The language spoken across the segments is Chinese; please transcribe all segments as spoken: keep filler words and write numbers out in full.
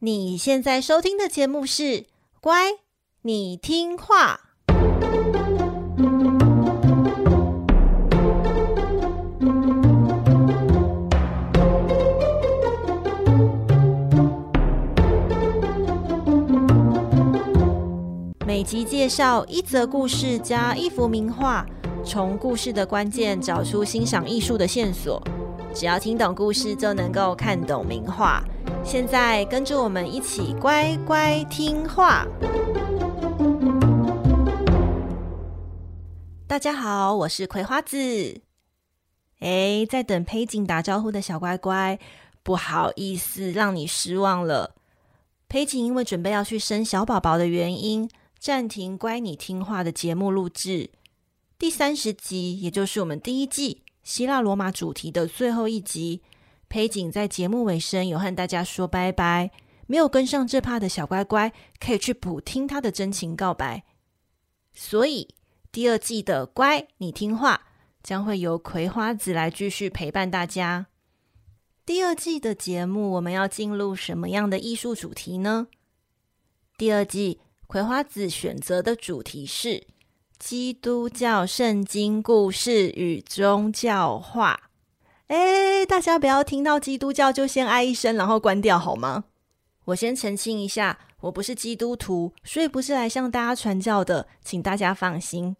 你现在收听的节目是《乖，你听话》。每集介绍一则故事加一幅名画，从故事的关键找出欣赏艺术的线索。只要听懂故事，就能够看懂名画。现在跟着我们一起乖乖听话。大家好，我是葵花子。哎，在等佩锦打招呼的小乖乖，不好意思让你失望了。佩锦因为准备要去生小宝宝的原因，暂停乖你听话的节目录制。第三十集，也就是我们第一季希腊罗马主题的最后一集，裴景在节目尾声有和大家说拜拜。没有跟上这趴的小乖乖可以去补听他的真情告白。所以第二季的乖你听话将会由葵花子来继续陪伴大家。第二季的节目我们要进入什么样的艺术主题呢？第二季葵花子选择的主题是基督教圣经故事与宗教化。哎，大家不要听到基督教就先哎一声然后关掉好吗？我先澄清一下，我不是基督徒，所以不是来向大家传教的，请大家放心。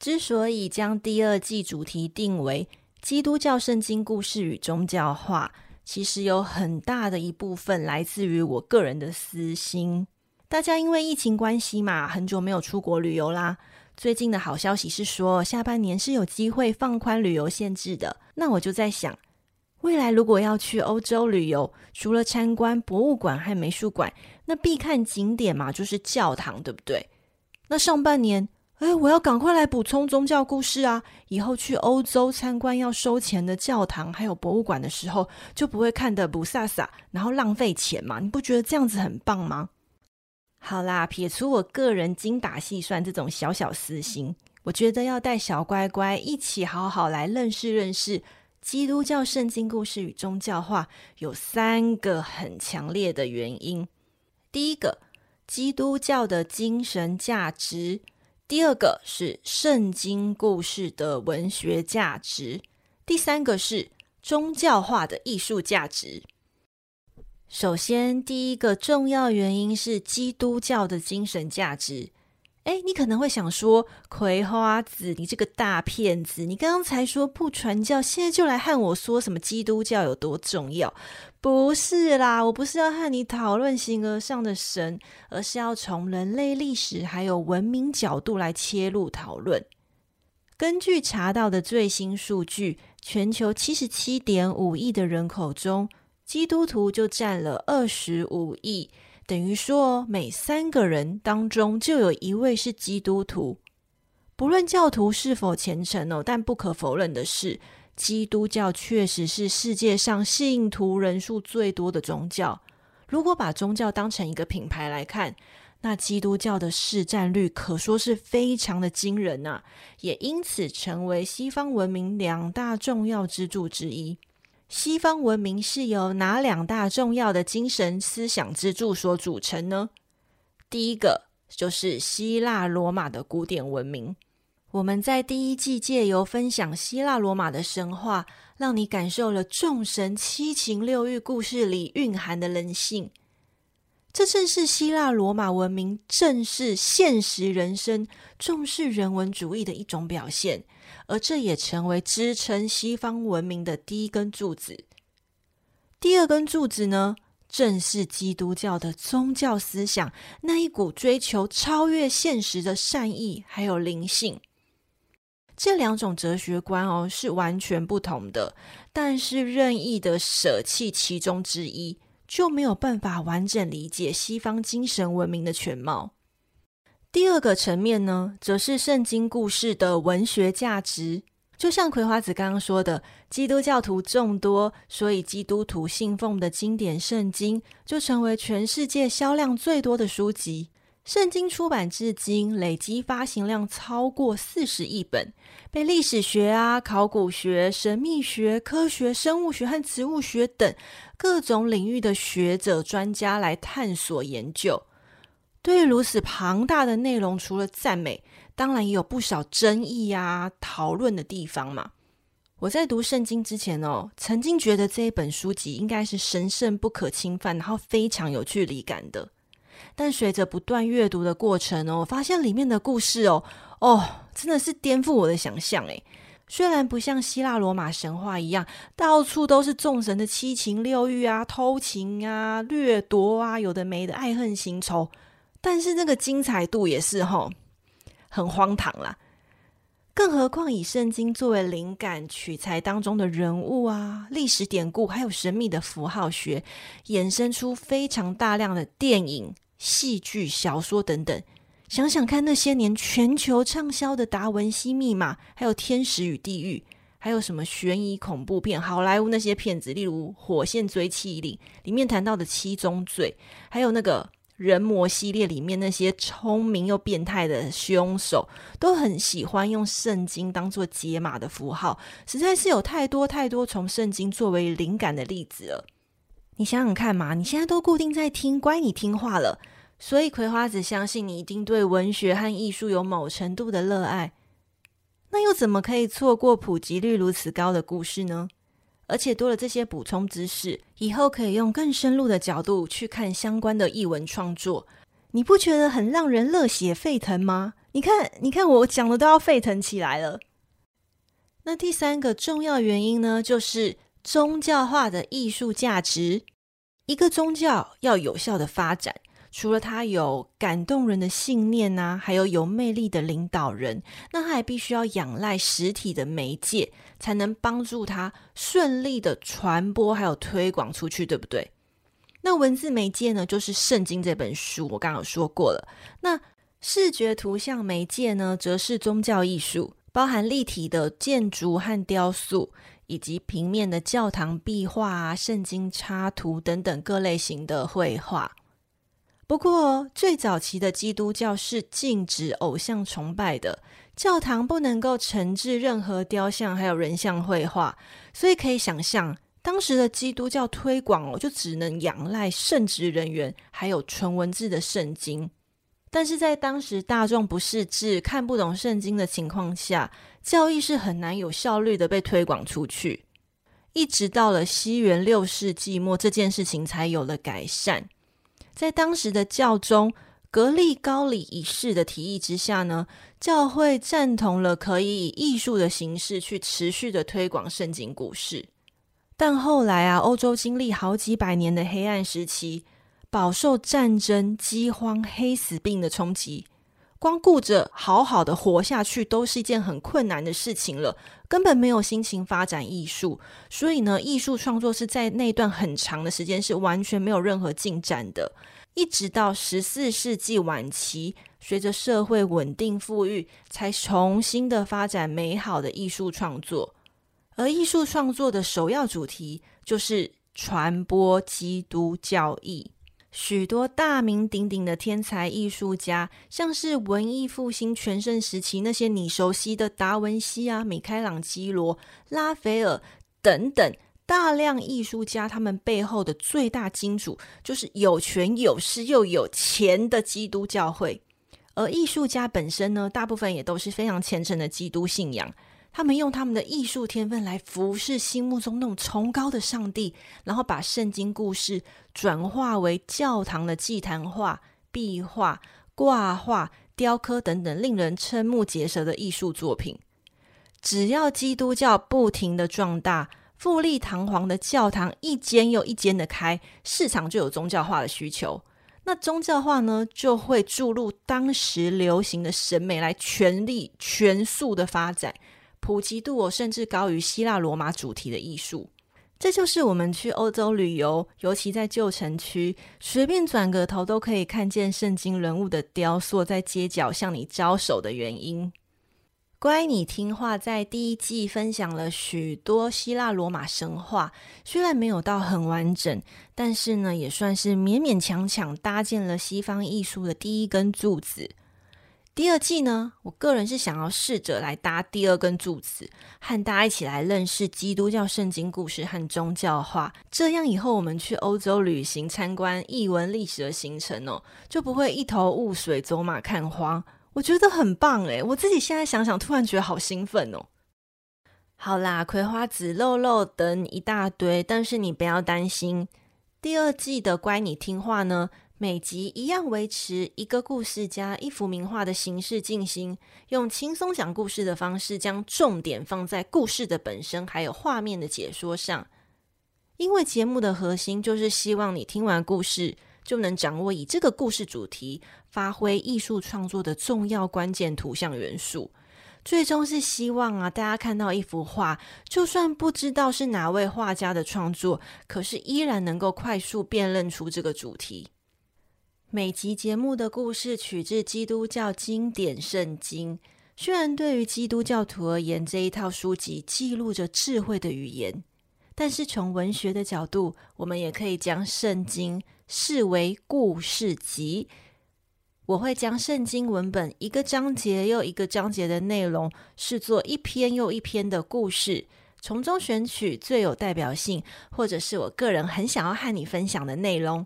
之所以将第二季主题定为基督教圣经故事与宗教化，其实有很大的一部分来自于我个人的私心。大家因为疫情关系嘛，很久没有出国旅游啦。最近的好消息是说，下半年是有机会放宽旅游限制的。那我就在想，未来如果要去欧洲旅游，除了参观博物馆和美术馆，那必看景点嘛，就是教堂，对不对？那上半年，哎，我要赶快来补充宗教故事啊！以后去欧洲参观要收钱的教堂还有博物馆的时候，就不会看得不飒飒，然后浪费钱嘛。你不觉得这样子很棒吗？好啦，撇除我个人精打细算这种小小私心，我觉得要带小乖乖一起好好来认识认识基督教圣经故事与宗教化，有三个很强烈的原因。第一个，基督教的精神价值；第二个是圣经故事的文学价值；第三个是宗教化的艺术价值。首先，第一个重要原因是基督教的精神价值。诶，你可能会想说，葵花子，你这个大骗子，你刚刚才说不传教，现在就来和我说什么基督教有多重要？不是啦，我不是要和你讨论形而上的神，而是要从人类历史还有文明角度来切入讨论。根据查到的最新数据，全球 七十七点五亿的人口中，基督徒就占了二十五亿，等于说每三个人当中就有一位是基督徒。不论教徒是否虔诚哦，但不可否认的是，基督教确实是世界上信徒人数最多的宗教。如果把宗教当成一个品牌来看，那基督教的市占率可说是非常的惊人啊，也因此成为西方文明两大重要支柱之一。西方文明是由哪两大重要的精神思想支柱所组成呢？第一个就是希腊罗马的古典文明。我们在第一季借由分享希腊罗马的神话，让你感受了众神七情六欲故事里蕴含的人性。这正是希腊罗马文明正视现实人生、重视人文主义的一种表现。而这也成为支撑西方文明的第一根柱子。第二根柱子呢，正是基督教的宗教思想，那一股追求超越现实的善意还有灵性。这两种哲学观哦，是完全不同的，但是任意的舍弃其中之一，就没有办法完整理解西方精神文明的全貌。第二个层面呢，则是圣经故事的文学价值。就像葵花子刚刚说的，基督教徒众多，所以基督徒信奉的经典圣经就成为全世界销量最多的书籍。圣经出版至今累积发行量超过四十亿本，被历史学啊、考古学、神秘学、科学、生物学和植物学等各种领域的学者专家来探索研究。对于如此庞大的内容，除了赞美，当然也有不少争议啊、讨论的地方嘛。我在读圣经之前哦，曾经觉得这一本书籍应该是神圣不可侵犯，然后非常有距离感的。但随着不断阅读的过程哦，我发现里面的故事哦，哦，真的是颠覆我的想象诶。虽然不像希腊罗马神话一样，到处都是众神的七情六欲啊、偷情啊、掠夺啊，有的没的爱恨情仇，但是那个精彩度也是吼、哦，很荒唐啦。更何况以圣经作为灵感取材当中的人物啊、历史典故，还有神秘的符号学，衍生出非常大量的电影、戏剧、小说等等。想想看那些年全球畅销的达文西密码，还有天使与地狱，还有什么悬疑恐怖片，好莱坞那些片子，例如火线追缉令里面谈到的七宗罪，还有那个人魔系列里面那些聪明又变态的凶手，都很喜欢用圣经当作解码的符号，实在是有太多太多从圣经作为灵感的例子了。你想想看嘛，你现在都固定在听，乖你听话了，所以葵花子相信你一定对文学和艺术有某程度的热爱，那又怎么可以错过普及率如此高的故事呢？而且多了这些补充知识，以后可以用更深入的角度去看相关的译文创作，你不觉得很让人热血沸腾吗？你看，你看我讲的都要沸腾起来了。那第三个重要原因呢，就是宗教化的艺术价值。一个宗教要有效的发展，除了它有感动人的信念啊，还有有魅力的领导人，那它还必须要仰赖实体的媒介，才能帮助它顺利的传播还有推广出去，对不对？那文字媒介呢，就是圣经这本书，我刚刚有说过了。那视觉图像媒介呢，则是宗教艺术，包含立体的建筑和雕塑，以及平面的教堂壁画啊、圣经插图等等各类型的绘画。不过最早期的基督教是禁止偶像崇拜的，教堂不能够陈置任何雕像还有人像绘画，所以可以想象当时的基督教推广、哦、就只能仰赖圣职人员还有纯文字的圣经。但是在当时大众不识字、看不懂圣经的情况下，教义是很难有效率的被推广出去，一直到了西元六世纪末，这件事情才有了改善。在当时的教宗格力高里一世的提议之下呢，教会赞同了可以以艺术的形式去持续的推广圣经故事。但后来啊，欧洲经历好几百年的黑暗时期，饱受战争、饥荒、黑死病的冲击，光顾着好好的活下去都是一件很困难的事情了，根本没有心情发展艺术。所以呢，艺术创作是在那段很长的时间是完全没有任何进展的，一直到十四世纪晚期，随着社会稳定富裕，才重新的发展美好的艺术创作。而艺术创作的首要主题就是传播基督教义。许多大名鼎鼎的天才艺术家，像是文艺复兴全盛时期那些你熟悉的达文西啊、米开朗基罗、拉斐尔等等，大量艺术家他们背后的最大金主就是有权有势又有钱的基督教会。而艺术家本身呢，大部分也都是非常虔诚的基督信仰，他们用他们的艺术天分来服侍心目中那种崇高的上帝，然后把圣经故事转化为教堂的祭坛画、壁画、挂画、雕刻等等令人瞠目结舌的艺术作品。只要基督教不停的壮大，富丽堂皇的教堂一间又一间的开，市场就有宗教化的需求。那宗教化呢，就会注入当时流行的审美来全力全速的发展，普及度我甚至高于希腊罗马主题的艺术。这就是我们去欧洲旅游，尤其在旧城区，随便转个头都可以看见圣经人物的雕塑在街角向你招手的原因。乖你听话在第一季分享了许多希腊罗马神话，虽然没有到很完整，但是呢也算是勉勉强强搭建了西方艺术的第一根柱子。第二季呢，我个人是想要试着来搭第二根柱子，和大家一起来认识基督教圣经故事和宗教化，这样以后我们去欧洲旅行参观艺文历史的行程哦，就不会一头雾水走马看花。我觉得很棒耶，我自己现在想想突然觉得好兴奋哦。好啦，葵花籽漏漏等一大堆，但是你不要担心，第二季的乖你听话呢，每集一样维持一个故事加一幅名画的形式进行，用轻松讲故事的方式将重点放在故事的本身还有画面的解说上。因为节目的核心就是希望你听完故事就能掌握以这个故事主题发挥艺术创作的重要关键图像元素，最终是希望啊，大家看到一幅画，就算不知道是哪位画家的创作，可是依然能够快速辨认出这个主题。每集节目的故事取自基督教经典圣经，虽然对于基督教徒而言，这一套书籍记录着智慧的语言，但是从文学的角度，我们也可以将圣经视为故事集。我会将圣经文本一个章节又一个章节的内容视作一篇又一篇的故事，从中选取最有代表性或者是我个人很想要和你分享的内容。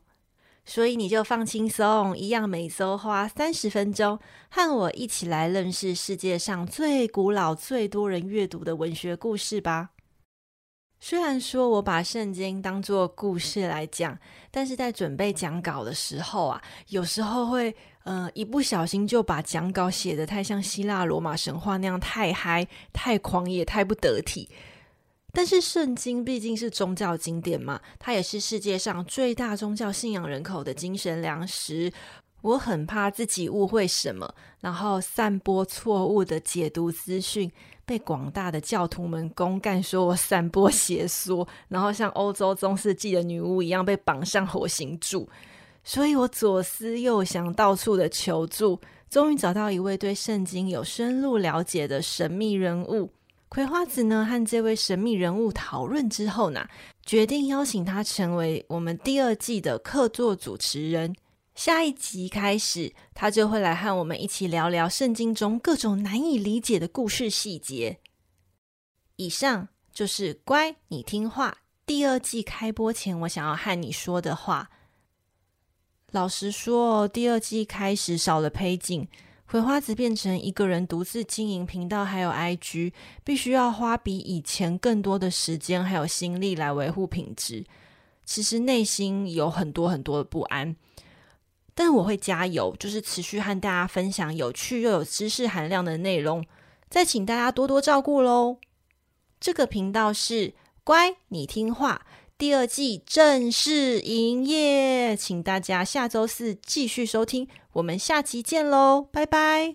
所以你就放轻松，一样每周花三十分钟和我一起来认识世界上最古老最多人阅读的文学故事吧。虽然说我把圣经当作故事来讲，但是在准备讲稿的时候啊，有时候会呃一不小心就把讲稿写得太像希腊罗马神话那样，太嗨太狂野太不得体。但是圣经毕竟是宗教经典嘛，它也是世界上最大宗教信仰人口的精神粮食，我很怕自己误会什么，然后散播错误的解读资讯，被广大的教徒们公干说我散播邪说，然后像欧洲中世纪的女巫一样被绑上火刑柱。所以我左思右想，到处的求助，终于找到一位对圣经有深入了解的神秘人物。葵花籽呢和这位神秘人物讨论之后呢，决定邀请他成为我们第二季的客座主持人。下一集开始，他就会来和我们一起聊聊圣经中各种难以理解的故事细节。以上就是乖你听话第二季开播前我想要和你说的话。老实说，第二季开始少了裴景，葵花籽变成一个人独自经营频道还有 I G， 必须要花比以前更多的时间还有心力来维护品质。其实内心有很多很多的不安，但我会加油，就是持续和大家分享有趣又有知识含量的内容，再请大家多多照顾咯。这个频道是乖你听话第二季正式营业，请大家下周四继续收听，我们下期见咯，拜拜。